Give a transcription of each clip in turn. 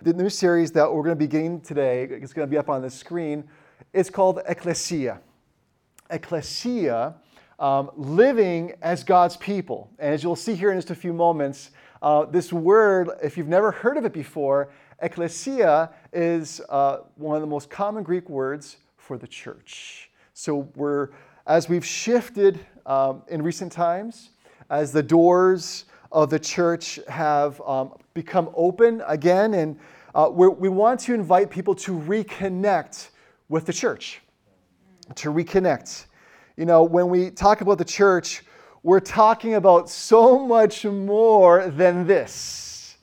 The new series that we're going to be getting today is going to be up on the screen. It's called Ekklesia. Ekklesia, living as God's people. And as you'll see here in just a few moments, this word, if you've never heard of it before, Ekklesia is one of the most common Greek words for the church. So as we've shifted in recent times, as the doors of the church have become open again, and we want to invite people to reconnect with the church, to reconnect. You know, when we talk about the church, we're talking about so much more than this.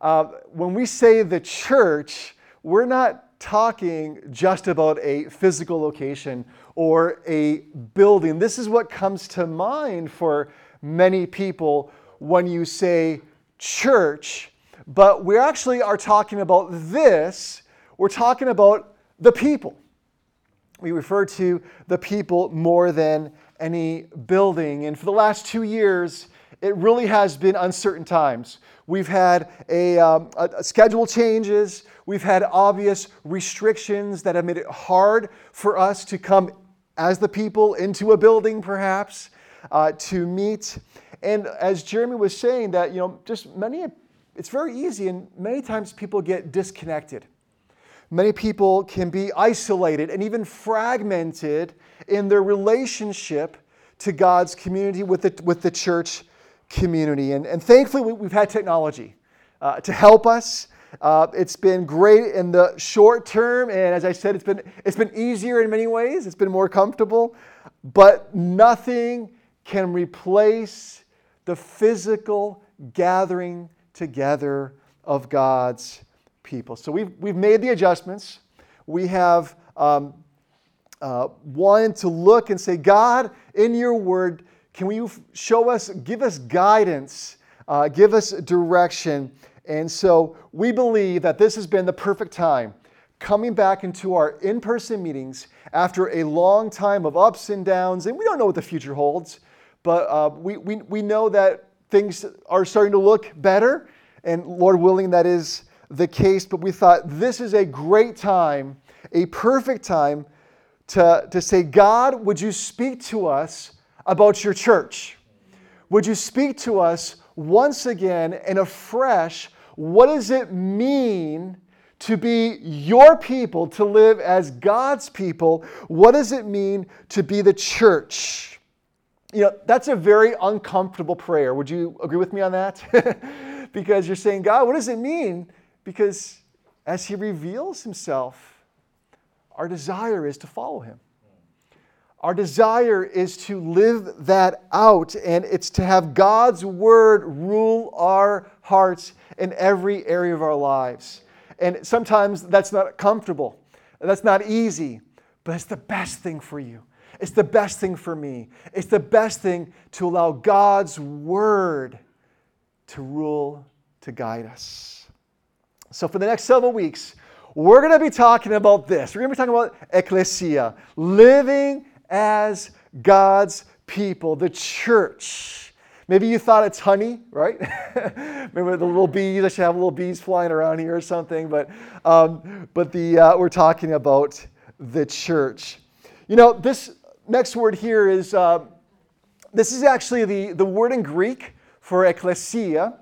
When we say the church, we're not talking just about a physical location or a building. This is what comes to mind for many people when you say church, but we actually are talking about this. We're talking about the people. We refer to the people more than any building. And for the last 2 years, it really has been uncertain times. We've had a schedule changes. We've had obvious restrictions that have made it hard for us to come as the people into a building, perhaps, to meet. And as Jeremy was saying, that, you know, it's very easy, and many times people get disconnected. Many people can be isolated and even fragmented in their relationship to God's community with the church community. And thankfully, we've had technology to help us. It's been great in the short term, and as I said, it's been easier in many ways. It's been more comfortable, but nothing can replace the physical gathering together of God's people. So we've made the adjustments. We have wanted to look and say, God, in your word, can you show us, give us guidance, give us direction? And so we believe that this has been the perfect time, coming back into our in-person meetings after a long time of ups and downs. And we don't know what the future holds, but we know that things are starting to look better, and Lord willing, that is the case. But we thought this is a great time, a perfect time to say, God, would you speak to us about your church? Would you speak to us once again and afresh? What does it mean to be your people, to live as God's people? What does it mean to be the church? You know, that's a very uncomfortable prayer. Would you agree with me on that? Because you're saying, God, what does it mean? Because as he reveals himself, our desire is to follow him. Our desire is to live that out, and it's to have God's word rule our hearts in every area of our lives. And sometimes that's not comfortable. That's not easy, but it's the best thing for you. It's the best thing for me. It's the best thing to allow God's word to rule, to guide us. So for the next several weeks, we're going to be talking about this. We're going to be talking about Ekklesia, living as God's people, the church. Maybe you thought it's honey, right? Maybe the little bees, I should have little bees flying around here or something. But we're talking about the church. You know, this next word here is, this is actually the word in Greek for Ekklesia.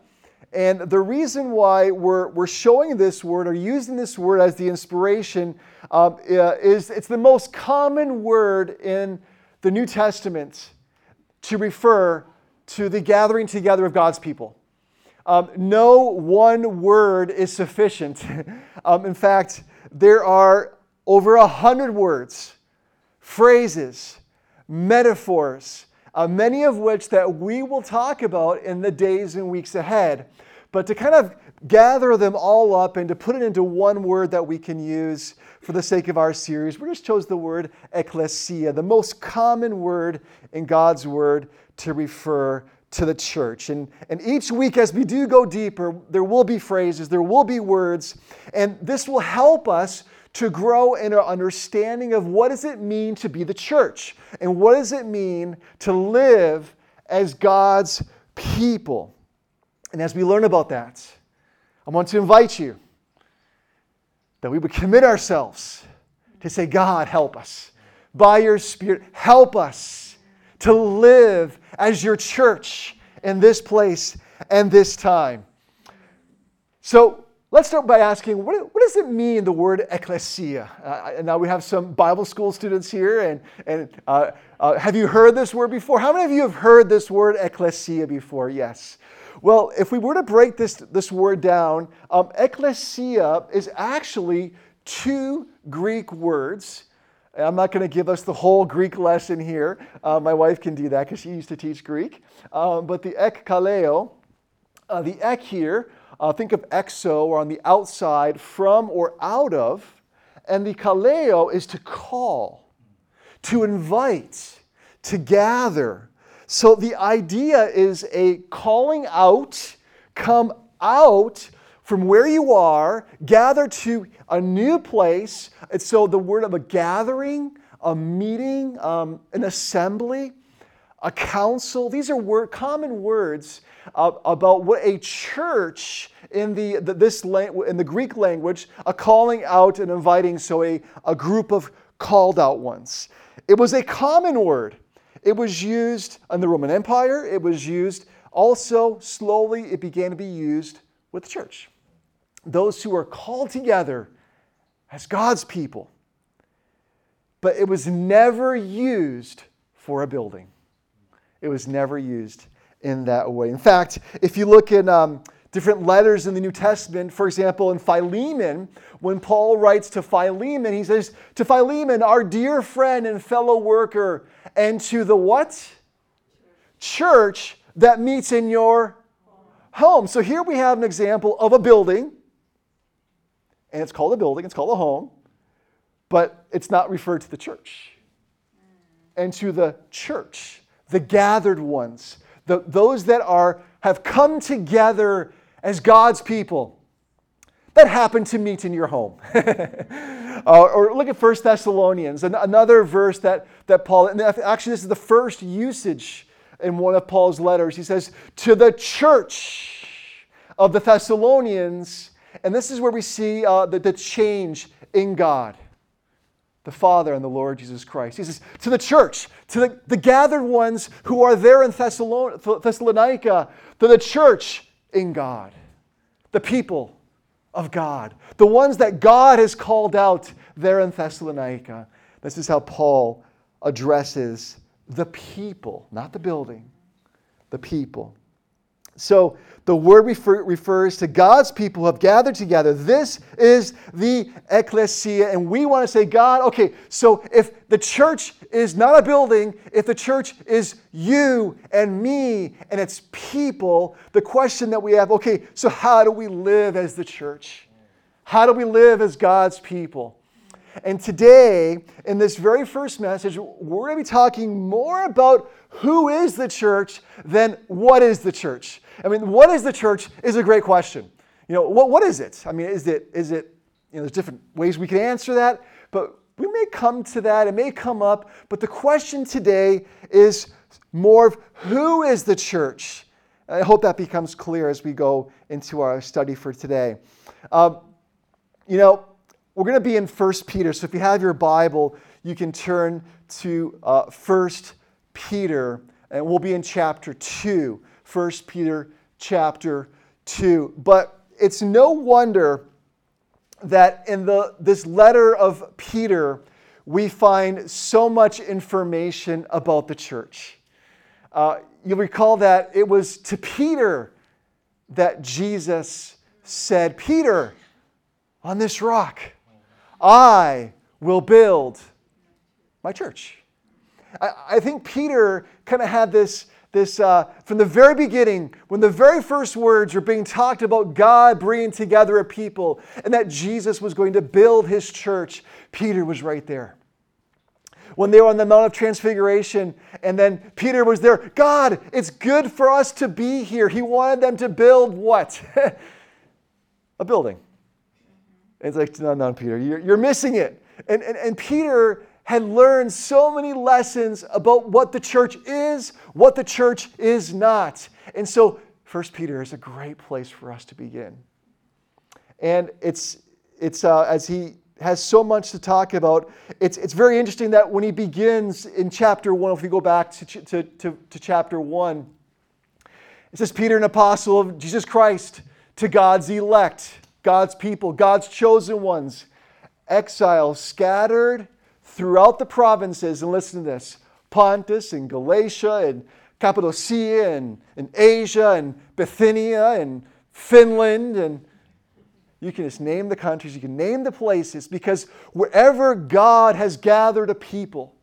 And the reason why we're showing this word or using this word as the inspiration is it's the most common word in the New Testament to refer to the gathering together of God's people. No one word is sufficient. In fact, there are over 100 words, phrases, metaphors, many of which that we will talk about in the days and weeks ahead. But to kind of gather them all up and to put it into one word that we can use for the sake of our series, we just chose the word Ekklesia, the most common word in God's word to refer to the church. And each week as we do go deeper, there will be phrases, there will be words, and this will help us to grow in our understanding of what does it mean to be the church, and what does it mean to live as God's people. And as we learn about that, I want to invite you that we would commit ourselves to say, God, help us. By your Spirit, help us to live as your church in this place and this time. So let's start by asking, what does it mean, the word ekklesia? And now we have some Bible school students here, and have you heard this word before? How many of you have heard this word ekklesia before? Yes. Well, if we were to break this word down, ekklesia is actually two Greek words. I'm not going to give us the whole Greek lesson here. My wife can do that because she used to teach Greek. But the ekkaleo, the ek here, think of exo or on the outside, from or out of, and the kaleo is to call, to invite, to gather. So the idea is a calling out, come out from where you are, gather to a new place. And so the word of a gathering, a meeting, an assembly, a council. These are common words about what a church in the Greek language, a calling out and inviting, so a group of called out ones. It was a common word. It was used in the Roman Empire. It was used also slowly. It began to be used with the church. Those who are called together as God's people. But it was never used for a building. It was never used in that way. In fact, if you look in different letters in the New Testament, for example, in Philemon, when Paul writes to Philemon, he says, to Philemon, our dear friend and fellow worker, and to the what? Church that meets in your home. So here we have an example of a building. And it's called a building, it's called a home, but it's not referred to the church. And to the church, the gathered ones, those that have come together as God's people that happen to meet in your home. Or look at 1 Thessalonians, another verse that Paul, and actually this is the first usage in one of Paul's letters. He says, to the church of the Thessalonians. And this is where we see the change in God, the Father and the Lord Jesus Christ. He says, to the church, to the gathered ones who are there in Thessalonica, to the church in God, the people of God, the ones that God has called out there in Thessalonica. This is how Paul addresses the people, not the building, the people. So the word refers to God's people who have gathered together. This is the ekklesia, and we want to say, God, okay, so if the church is not a building, if the church is you and me and its people, the question that we have, okay, so how do we live as the church? How do we live as God's people? And today, in this very first message, we're going to be talking more about who is the church than what is the church. I mean, what is the church is a great question. You know, what is it? I mean, is it, you know, there's different ways we can answer that, but we may come to that, it may come up, but the question today is more of who is the church? And I hope that becomes clear as we go into our study for today. We're going to be in 1 Peter, so if you have your Bible, you can turn to 1 Peter, and we'll be in chapter 2, 1 Peter chapter 2. But it's no wonder that in this letter of Peter, we find so much information about the church. You'll recall that it was to Peter that Jesus said, Peter, on this rock, I will build my church. I think Peter kind of had this from the very beginning, when the very first words were being talked about God bringing together a people and that Jesus was going to build his church, Peter was right there. When they were on the Mount of Transfiguration, and then Peter was there, God, it's good for us to be here. He wanted them to build what? A building. It's like, no, Peter, you're missing it. And Peter had learned so many lessons about what the church is, what the church is not. And so 1 Peter is a great place for us to begin. And it's it's as he has so much to talk about. It's very interesting that when he begins in chapter 1, if we go back to chapter 1, it says, Peter, an apostle of Jesus Christ, to God's elect, God's people, God's chosen ones, exiles scattered throughout the provinces, and listen to this, Pontus and Galatia and Cappadocia and Asia and Bithynia and Finland, and you can just name the countries, you can name the places, because wherever God has gathered a people,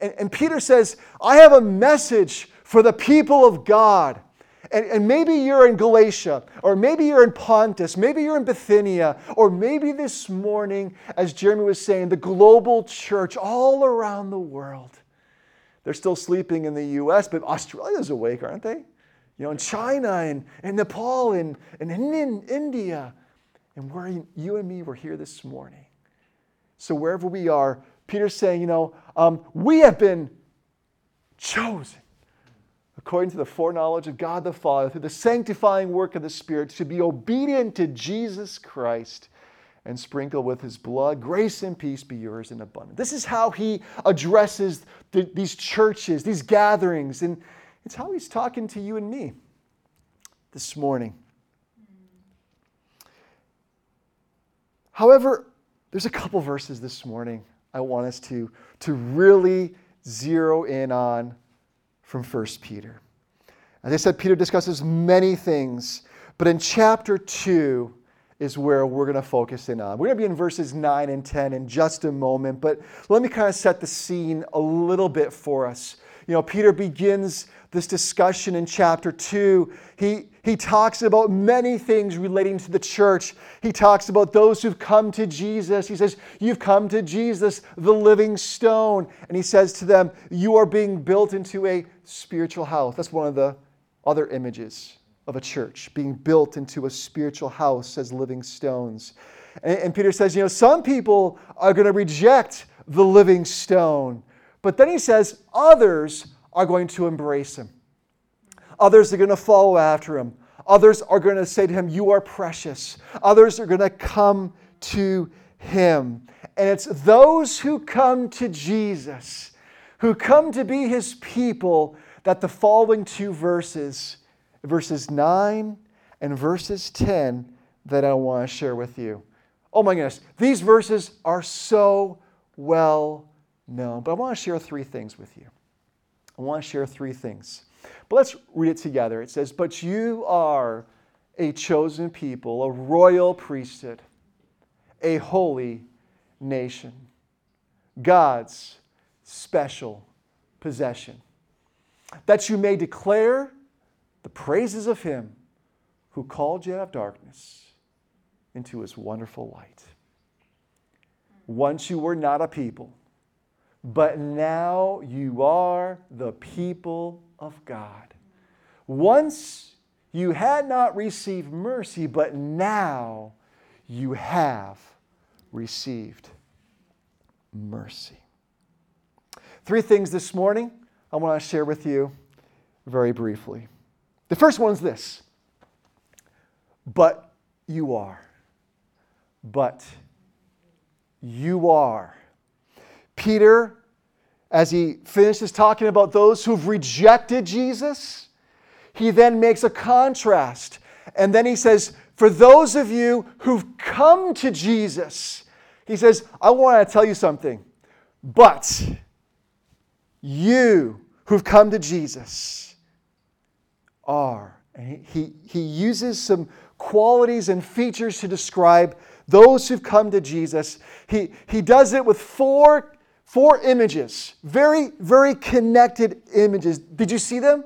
and Peter says, I have a message for the people of God. And maybe you're in Galatia, or maybe you're in Pontus, maybe you're in Bithynia, or maybe this morning, as Jeremy was saying, the global church all around the world. They're still sleeping in the U.S., but Australia's awake, aren't they? You know, in China, and Nepal, and in India. And you and me were here this morning. So wherever we are, Peter's saying, we have been chosen, according to the foreknowledge of God the Father, through the sanctifying work of the Spirit, to be obedient to Jesus Christ and sprinkle with his blood. Grace and peace be yours in abundance. This is how he addresses these churches, these gatherings, and it's how he's talking to you and me this morning. However, there's a couple verses this morning I want us to really zero in on from 1 Peter. As I said, Peter discusses many things, but in chapter 2 is where we're going to focus in on. We're going to be in verses 9 and 10 in just a moment, but let me kind of set the scene a little bit for us. Peter begins this discussion in chapter 2. He talks about many things relating to the church. He talks about those who've come to Jesus. He says, you've come to Jesus, the living stone. And he says to them, you are being built into a spiritual house. That's one of the other images of a church, being built into a spiritual house as living stones. And Peter says, some people are going to reject the living stone. But then he says, others are going to embrace him. Others are going to follow after him. Others are going to say to him, you are precious. Others are going to come to him. And it's those who come to Jesus, who come to be his people, that the following two verses, verses 9 and verses 10, that I want to share with you. Oh my goodness, these verses are so well known. But I want to share three things with you. But let's read it together. It says, but you are a chosen people, a royal priesthood, a holy nation, God's special possession, that you may declare the praises of him who called you out of darkness into his wonderful light. Once you were not a people, but now you are the people of God. Once you had not received mercy, but now you have received mercy. Three things this morning I want to share with you very briefly. The first one's this. But you are. Peter, as he finishes talking about those who've rejected Jesus, he then makes a contrast. And then he says, for those of you who've come to Jesus, he says, I want to tell you something. But you who've come to Jesus are. And he uses some qualities and features to describe those who've come to Jesus. He does it with four images, very, very connected images. Did you see them?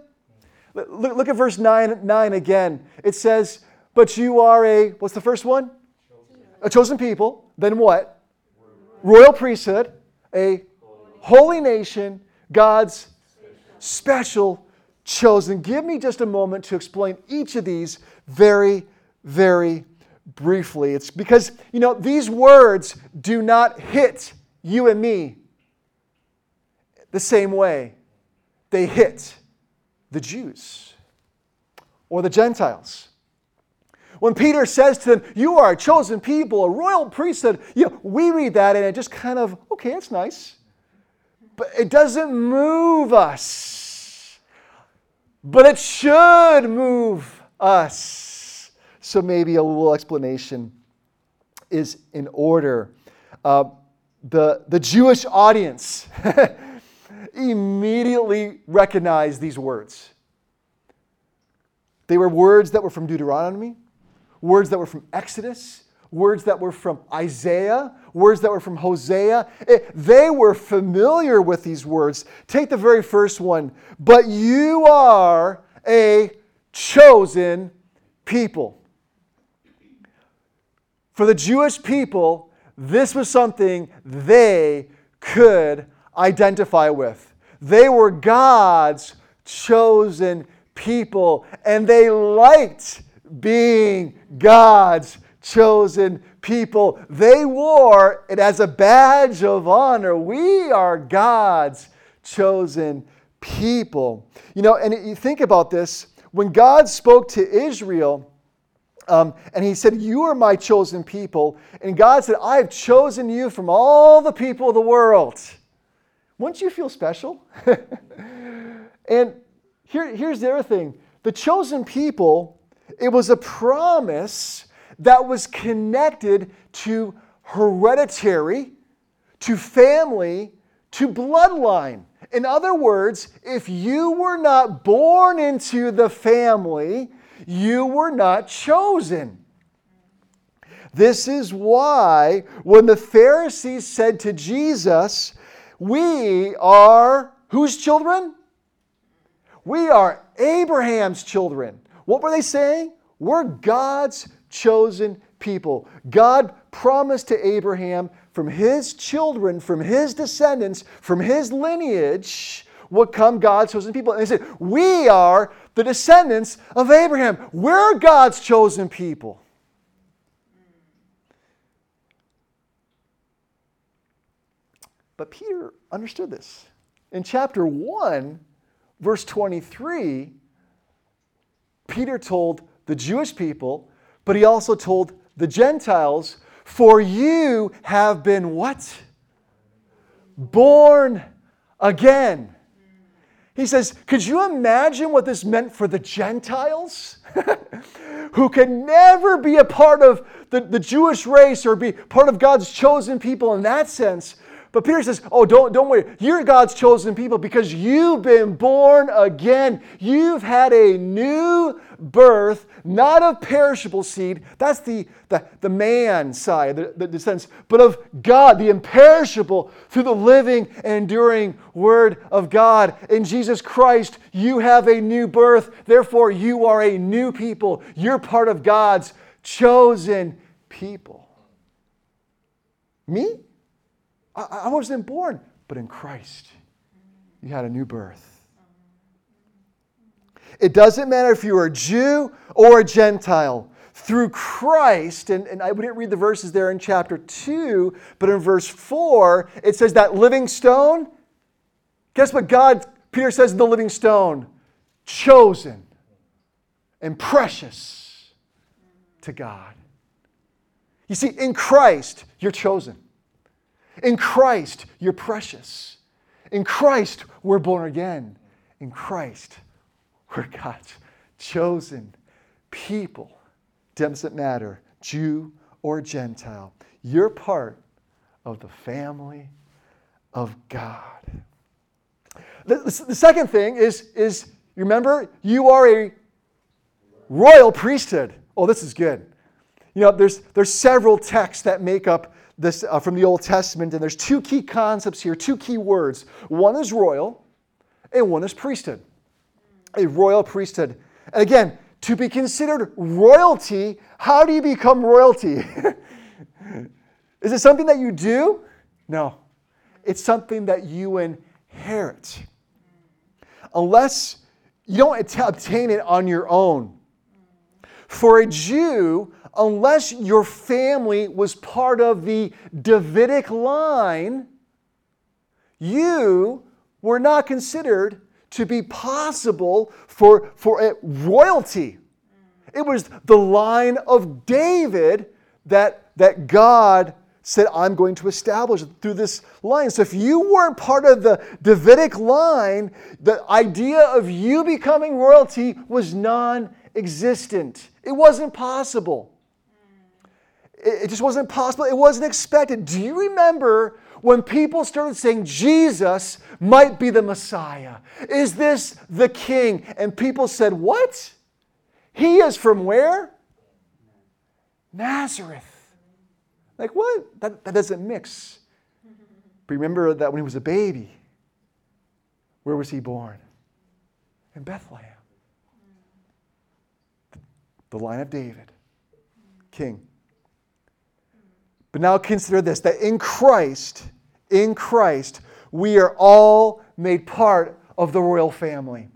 Look at verse 9 again. It says, but you are a, what's the first one? A chosen people. Then what? Royal priesthood. A holy nation. God's special chosen. Give me just a moment to explain each of these very, very briefly. It's because, these words do not hit you and me the same way they hit the Jews or the Gentiles. When Peter says to them, you are a chosen people, a royal priesthood, we read that and it just kind of, okay, it's nice. But it doesn't move us. But it should move us. So maybe a little explanation is in order. The Jewish audience immediately recognized these words. They were words that were from Deuteronomy, words that were from Exodus, words that were from Isaiah, words that were from Hosea. They were familiar with these words. Take the very first one. But you are a chosen people. For the Jewish people, this was something they could identify with. They were God's chosen people, and they liked being God's chosen people. They wore it as a badge of honor. We are God's chosen people. And you think about this. When God spoke to Israel, and he said, you are my chosen people, and God said, I have chosen you from all the people of the world. Wouldn't you feel special? And here's the other thing. The chosen people, it was a promise that was connected to hereditary, to family, to bloodline. In other words, if you were not born into the family, you were not chosen. This is why when the Pharisees said to Jesus, we are whose children? We are Abraham's children. What were they saying? We're God's chosen people. God promised to Abraham from his children, from his descendants, from his lineage would come God's chosen people. And they said, we are the descendants of Abraham. We're God's chosen people. But Peter understood this. In chapter 1, verse 23, Peter told the Jewish people, but he also told the Gentiles, for you have been what? Born again. He says, could you imagine what this meant for the Gentiles who could never be a part of the Jewish race or be part of God's chosen people in that sense? But Peter says, oh, don't worry. You're God's chosen people because you've been born again. You've had a new birth, not of perishable seed. That's the man side, the descendants, but of God, the imperishable, through the living and enduring word of God. In Jesus Christ, you have a new birth. Therefore, you are a new people. You're part of God's chosen people. Me? I wasn't born, but in Christ, you had a new birth. It doesn't matter if you were a Jew or a Gentile. Through Christ, and I wouldn't read the verses there in chapter 2, but in verse 4, it says that living stone, guess what Peter says in the living stone? Chosen and precious to God. You see, in Christ, you're chosen. In Christ, you're precious. In Christ, we're born again. In Christ, we're God's chosen people. Doesn't matter, Jew or Gentile. You're part of the family of God. The second thing is, remember, you are a royal priesthood. Oh, this is good. There's several texts that make up this from the Old Testament, and there's two key concepts here, two key words. One is royal, and one is priesthood. A royal priesthood. And again, to be considered royalty, how do you become royalty? Is it something that you do? No. It's something that you inherit. Unless you don't obtain it on your own. For a Jew, unless your family was part of the Davidic line, you were not considered to be possible for a royalty. It was the line of David that God said, I'm going to establish through this line. So if you weren't part of the Davidic line, the idea of you becoming royalty was non-existent. It wasn't possible. It just wasn't possible. It wasn't expected. Do you remember when people started saying Jesus might be the Messiah? Is this the king? And people said, what? He is from where? Nazareth. Like, what? That doesn't mix. Remember that when he was a baby, where was he born? In Bethlehem. The line of David, king. But now consider this, that in Christ, we are all made part of the royal family.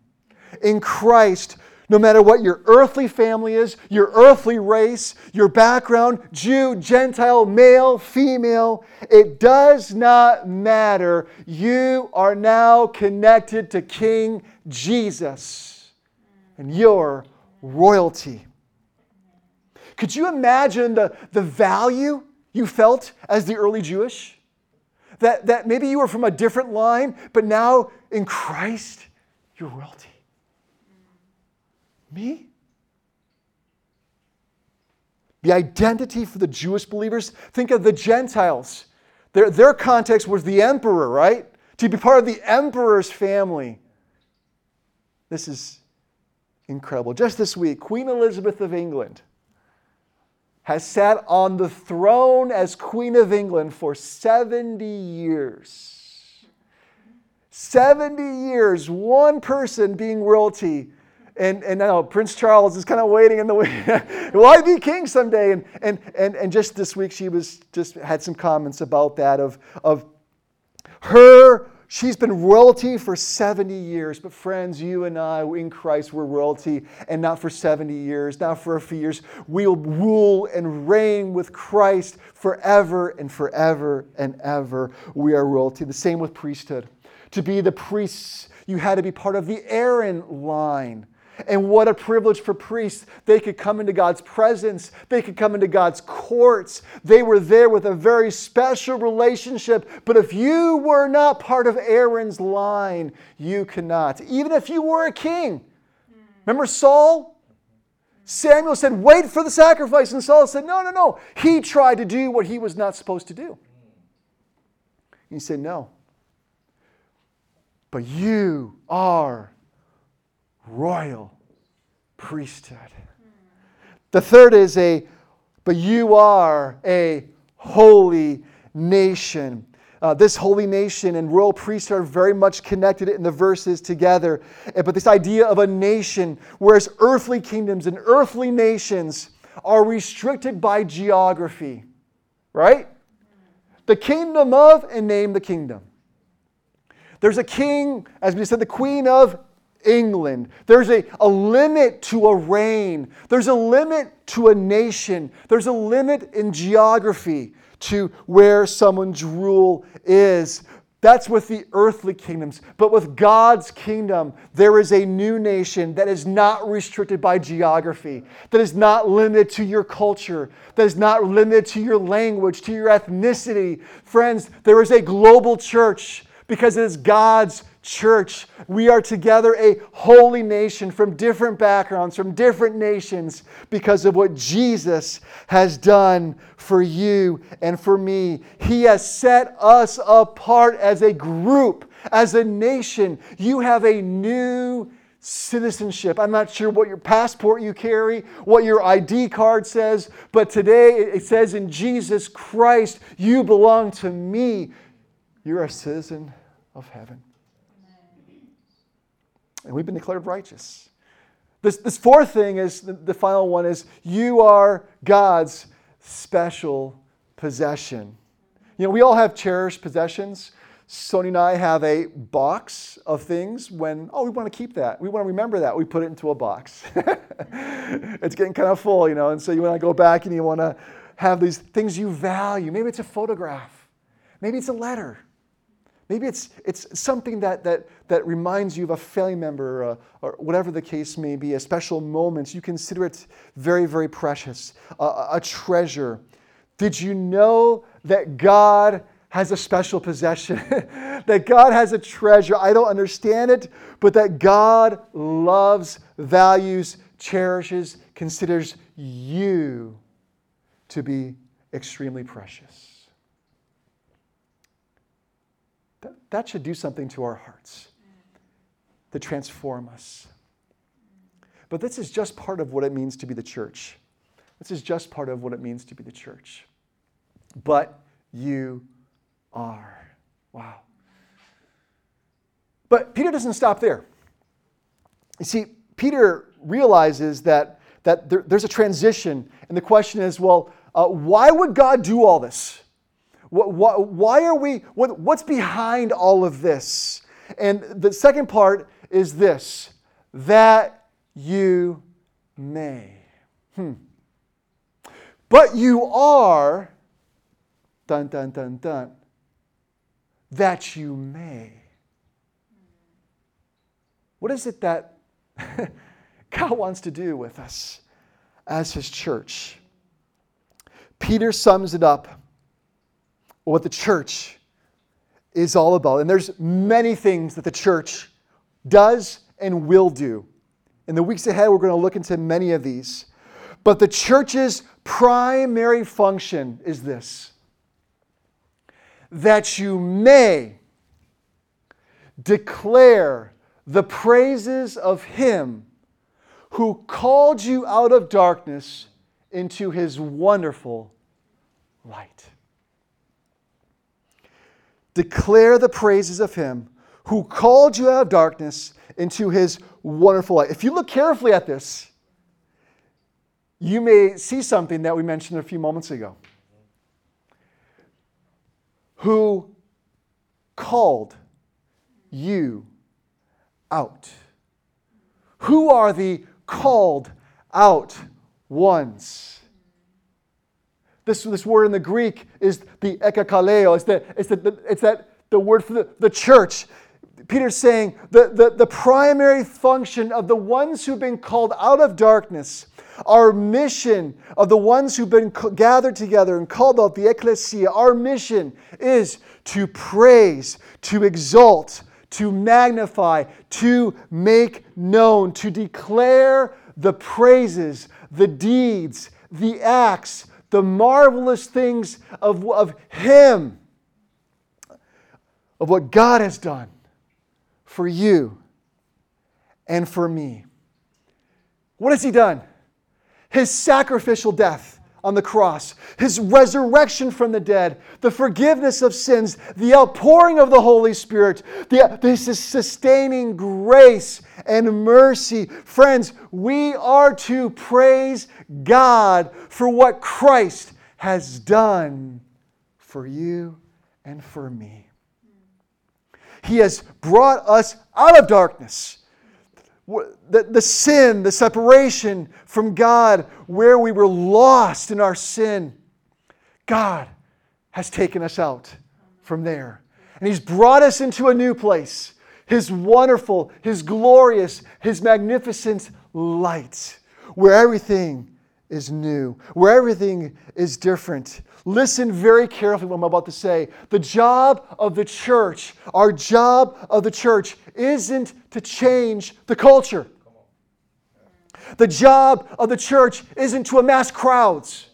In Christ, no matter what your earthly family is, your earthly race, your background, Jew, Gentile, male, female, it does not matter. You are now connected to King Jesus and your royalty. Could you imagine the value you felt as the early Jewish? That maybe you were from a different line, but now in Christ, you're royalty. Me? The identity for the Jewish believers, think of the Gentiles. Their context was the emperor, right? To be part of the emperor's family. This is incredible. Just this week, Queen Elizabeth of England has sat on the throne as Queen of England for 70 years. 70 years, one person being royalty. And now Prince Charles is kind of waiting in the way. Will I be king someday? And just this week she had some comments about that of her. She's been royalty for 70 years. But friends, you and I in Christ, we're royalty, and not for 70 years, not for a few years. We'll rule and reign with Christ forever and forever and ever. We are royalty. The same with priesthood. To be the priests, you had to be part of the Aaron line. And what a privilege for priests. They could come into God's presence. They could come into God's courts. They were there with a very special relationship. But if you were not part of Aaron's line, you cannot. Even if you were a king. Remember Saul? Samuel said, wait for the sacrifice. And Saul said, no. He tried to do what he was not supposed to do. He said, no. But you are royal priesthood. The third is but you are a holy nation. This holy nation and royal priests are very much connected in the verses together. But this idea of a nation, whereas earthly kingdoms and earthly nations are restricted by geography, right? The kingdom of, and name the kingdom. There's a king, as we said, the Queen of England. There's a limit to a reign. There's a limit to a nation. There's a limit in geography to where someone's rule is. That's with the earthly kingdoms. But with God's kingdom, there is a new nation that is not restricted by geography, that is not limited to your culture, that is not limited to your language, to your ethnicity. Friends, there is a global church because it is God's church. We are together a holy nation from different backgrounds, from different nations, because of what Jesus has done for you and for me. He has set us apart as a group, as a nation. You have a new citizenship. I'm not sure what your passport you carry, what your ID card says, but today it says in Jesus Christ, you belong to me. You're a citizen of heaven. And we've been declared righteous. This fourth thing is, the final one is, you are God's special possession. You know, we all have cherished possessions. Sony and I have a box of things we want to keep that. We want to remember that. We put it into a box. It's getting kind of full, you know, and so you want to go back and you want to have these things you value. Maybe it's a photograph. Maybe it's a letter. Maybe it's something that reminds you of a family member or whatever the case may be, a special moment. You consider it very, very precious, a treasure. Did you know that God has a special possession, that God has a treasure? I don't understand it, but that God loves, values, cherishes, considers you to be extremely precious. That should do something to our hearts, to transform us. But this is just part of what it means to be the church. This is just part of what it means to be the church. But you are. Wow. But Peter doesn't stop there. You see, Peter realizes that there's a transition. And the question is, well, why would God do all this? Why are we? What's behind all of this? And the second part is this: that you may. But you are. Dun dun dun dun. That you may. What is it that God wants to do with us as His church? Peter sums it up. What the church is all about. And there's many things that the church does and will do. In the weeks ahead, we're going to look into many of these. But the church's primary function is this: that you may declare the praises of Him who called you out of darkness into His wonderful light. Declare the praises of Him who called you out of darkness into His wonderful light. If you look carefully at this, you may see something that we mentioned a few moments ago. Who called you out? Who are the called out ones? This word in the Greek is the ekkaleo. It's the word for the church. Peter's saying the primary function of the ones who've been called out of darkness, our mission of the ones who've been gathered together and called out, the ekklesia, our mission is to praise, to exalt, to magnify, to make known, to declare the praises, the deeds, the acts, the marvelous things of Him, of what God has done for you and for me. What has He done? His sacrificial death on the cross, His resurrection from the dead, the forgiveness of sins, the outpouring of the Holy Spirit, the sustaining grace and mercy. Friends, we are to praise God for what Christ has done for you and for me. He has brought us out of darkness. The sin, the separation from God, where we were lost in our sin, God has taken us out from there. And He's brought us into a new place, His wonderful, His glorious, His magnificent light, where everything is new, where everything is different. Listen very carefully what I'm about to say. The job of the church, our job of the church, isn't to change the culture. The job of the church isn't to amass crowds.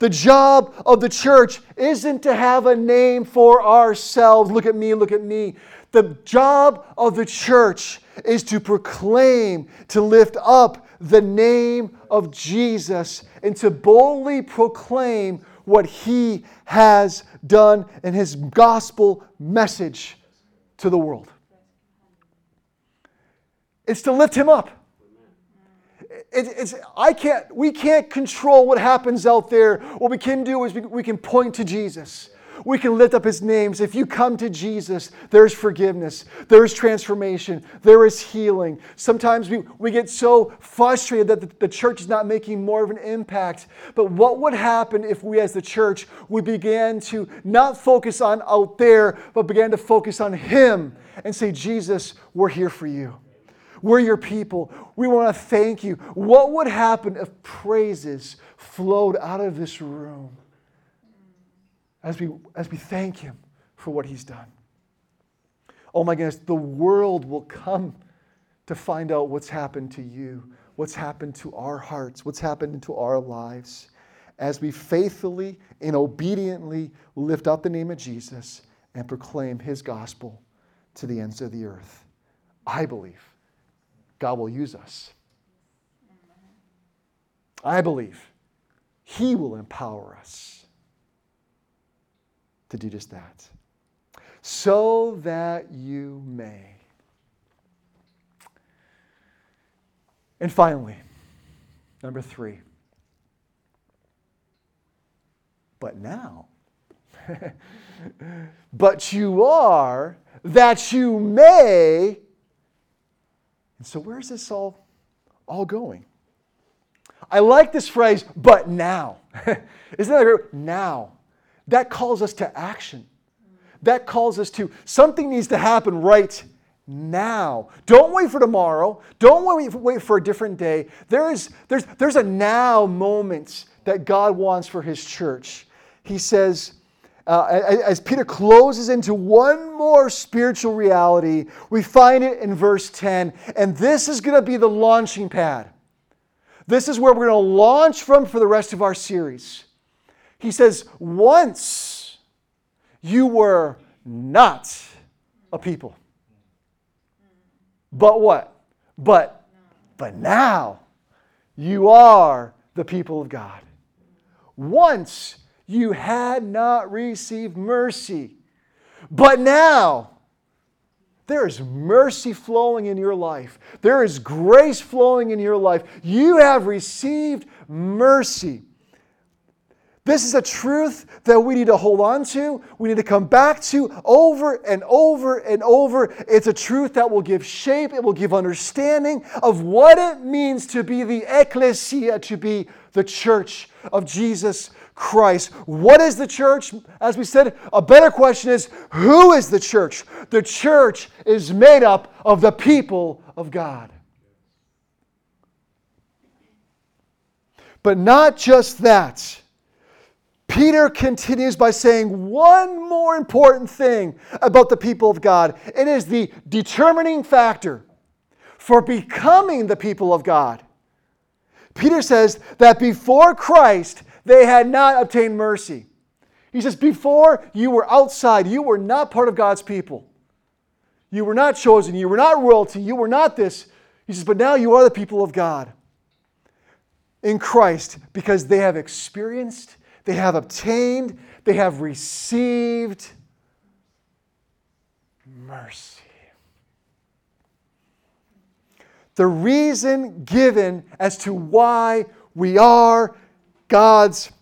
The job of the church isn't to have a name for ourselves. Look at me, look at me. The job of the church is to proclaim, to lift up the name of Jesus, and to boldly proclaim what He has done in His gospel message to the world. It's to lift Him up. We can't control what happens out there. What we can do is we can point to Jesus. We can lift up his name. If you come to Jesus, there's forgiveness. There's transformation. There is healing. Sometimes we get so frustrated that the church is not making more of an impact. But what would happen if we as the church, we began to not focus on out there, but began to focus on him and say, Jesus, we're here for you. We're your people. We want to thank you. What would happen if praises flowed out of this room as we thank him for what he's done? Oh my goodness, the world will come to find out what's happened to you, what's happened to our hearts, what's happened to our lives, as we faithfully and obediently lift up the name of Jesus and proclaim his gospel to the ends of the earth. I believe God will use us. I believe he will empower us to do just that. So that you may. And finally, number 3. But now. But you are, that you may. And so where is this all going? I like this phrase, but now. Isn't that great? Now. That calls us to action. That calls us to, something needs to happen right now. Don't wait for tomorrow. Don't wait for a different day. There's a now moment that God wants for his church. He says, as Peter closes into one more spiritual reality, we find it in verse 10. And this is going to be the launching pad. This is where we're going to launch from for the rest of our series. He says, once you were not a people. But what? But now you are the people of God. Once you had not received mercy. But now, there is mercy flowing in your life. There is grace flowing in your life. You have received mercy. This is a truth that we need to hold on to. We need to come back to over and over and over. It's a truth that will give shape. It will give understanding of what it means to be the Ekklesia, to be the church of Jesus Christ. What is the church? As we said, a better question is, who is the church? The church is made up of the people of God. But not just that. Peter continues by saying one more important thing about the people of God. It is the determining factor for becoming the people of God. Peter says that before Christ, they had not obtained mercy. He says, before you were outside, you were not part of God's people. You were not chosen. You were not royalty. You were not this. He says, but now you are the people of God in Christ, because they have experienced, they have obtained, they have received mercy. The reason given as to why we are God's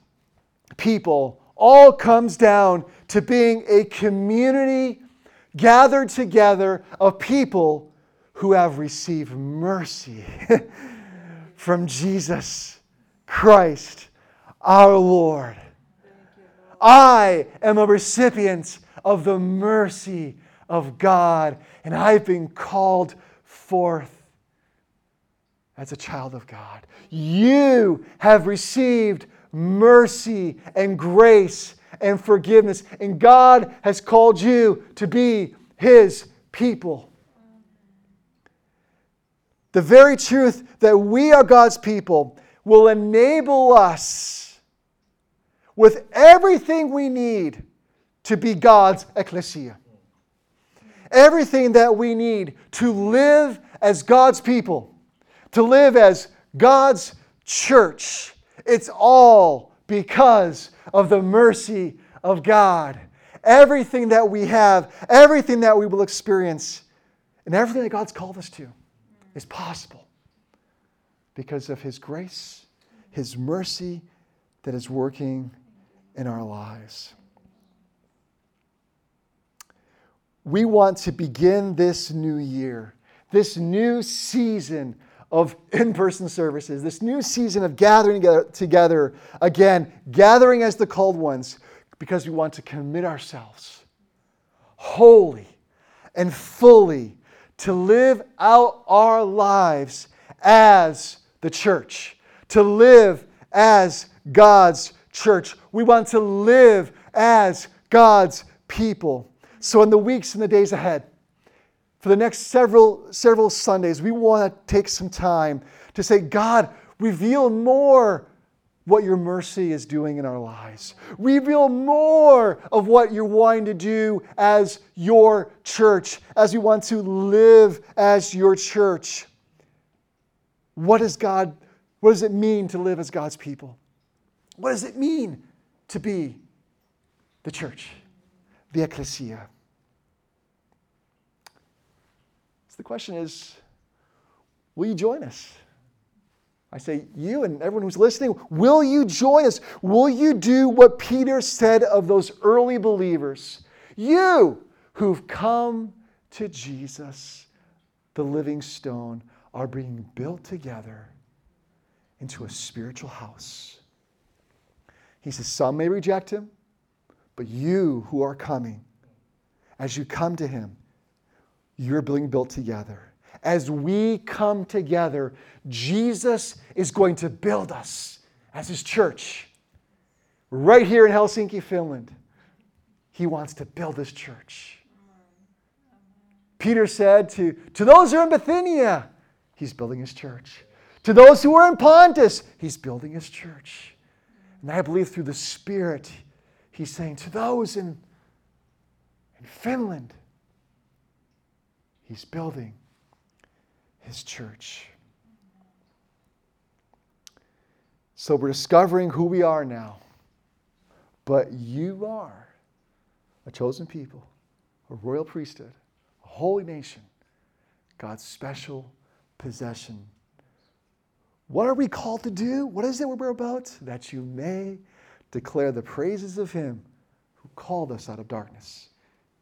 people all comes down to being a community gathered together of people who have received mercy from Jesus Christ, our Lord. I am a recipient of the mercy of God, and I've been called forth as a child of God. You have received mercy and grace and forgiveness, and God has called you to be his people. The very truth that we are God's people will enable us with everything we need to be God's Ekklesia. Everything that we need to live as God's people, to live as God's church. It's all because of the mercy of God. Everything that we have, everything that we will experience, and everything that God's called us to is possible because of his grace, his mercy that is working in our lives. we want to begin this new year, this new season of in-person services, this new season of gathering together again, gathering as the called ones, because we want to commit ourselves wholly and fully to live out our lives as the church, to live as God's church. We want to live as God's people. So in the weeks and the days ahead, for the next several Sundays, we want to take some time to say, God, reveal more what your mercy is doing in our lives. Reveal more of what you're wanting to do as your church, as we want to live as your church. What does it mean to live as God's people? What does it mean to be the church, the Ekklesia? So the question is, will you join us? I say you and everyone who's listening, will you join us? Will you do what Peter said of those early believers? You who've come to Jesus, the living stone, are being built together into a spiritual house. He says, some may reject him, but you who are coming, as you come to him, you're being built together. As we come together, Jesus is going to build us as his church. Right here in Helsinki, Finland, he wants to build his church. Peter said to those who are in Bithynia, he's building his church. To those who are in Pontus, he's building his church. And I believe through the Spirit, he's saying to those in Finland, he's building his church. So we're discovering who we are now. But you are a chosen people, a royal priesthood, a holy nation, God's special possession. What are we called to do? What is it we're about? That you may declare the praises of him who called us out of darkness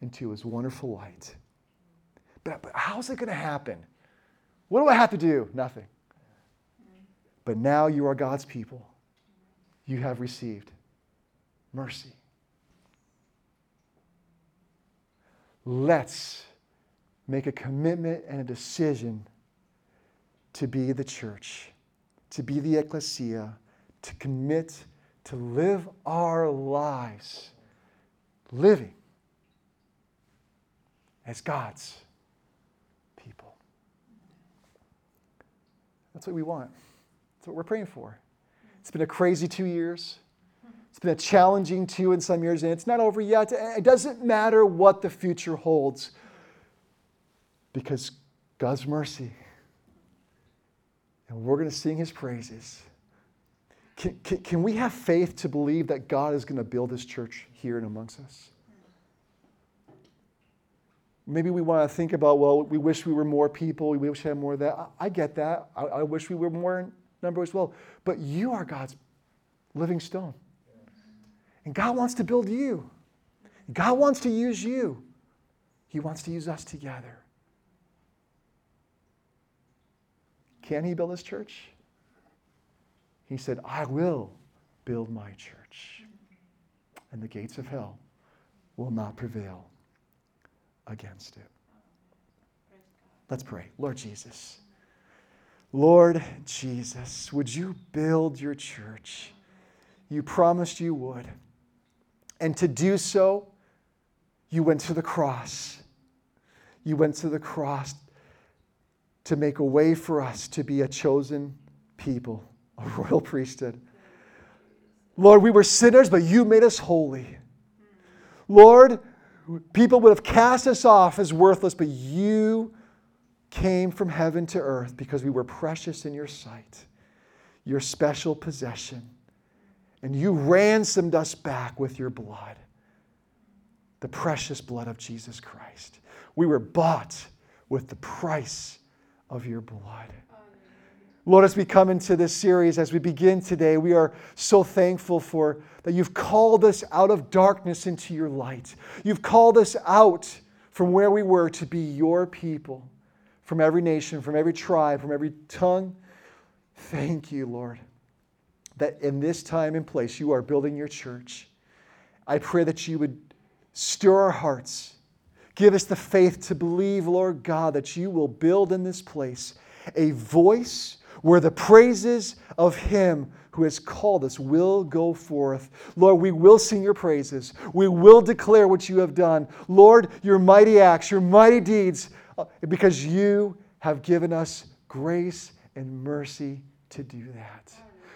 into his wonderful light. But how's it going to happen? What do I have to do? Nothing. But now you are God's people. You have received mercy. Let's make a commitment and a decision to be the church, to be the Ekklesia, to commit to live our lives, living as God's people. That's what we want. That's what we're praying for. It's been a crazy 2 years. It's been a challenging 2 in some years, and it's not over yet. It doesn't matter what the future holds, because God's mercy, and we're going to sing his praises. Can we have faith to believe that God is going to build his church here and amongst us? Maybe we want to think about, well, we wish we were more people. We wish we had more of that. I get that. I wish we were more in number as well. But you are God's living stone. And God wants to build you. God wants to use you. He wants to use us together. Can he build his church? He said, I will build my church, and the gates of hell will not prevail against it. Let's pray. Lord Jesus, would you build your church? You promised you would. And to do so, you went to the cross. You went to the cross to make a way for us to be a chosen people, a royal priesthood. Lord, we were sinners, but you made us holy. Lord, people would have cast us off as worthless, but you came from heaven to earth because we were precious in your sight, your special possession. And you ransomed us back with your blood, the precious blood of Jesus Christ. We were bought with the price of your blood. Lord, as we come into this series, as we begin today, we are so thankful for that you've called us out of darkness into your light. You've called us out from where we were to be your people, from every nation, from every tribe, from every tongue. Thank you, Lord, that in this time and place you are building your church. I pray that you would stir our hearts. Give us the faith to believe, Lord God, that you will build in this place a voice where the praises of him who has called us will go forth. Lord, we will sing your praises. We will declare what you have done. Lord, your mighty acts, your mighty deeds, because you have given us grace and mercy to do that.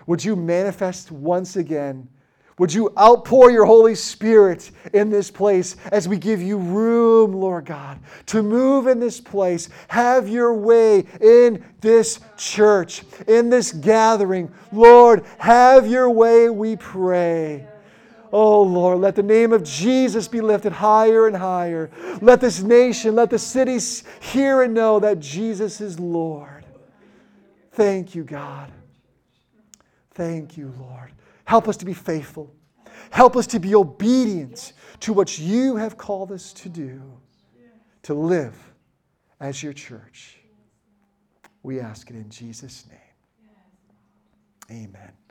Would you manifest once again? Would you outpour your Holy Spirit in this place as we give you room, Lord God, to move in this place. Have your way in this church, in this gathering. Lord, have your way, we pray. Oh, Lord, let the name of Jesus be lifted higher and higher. Let this nation, let the cities hear and know that Jesus is Lord. Thank you, God. Thank you, Lord. Help us to be faithful. Help us to be obedient to what you have called us to do, to live as your church. We ask it in Jesus' name. Amen.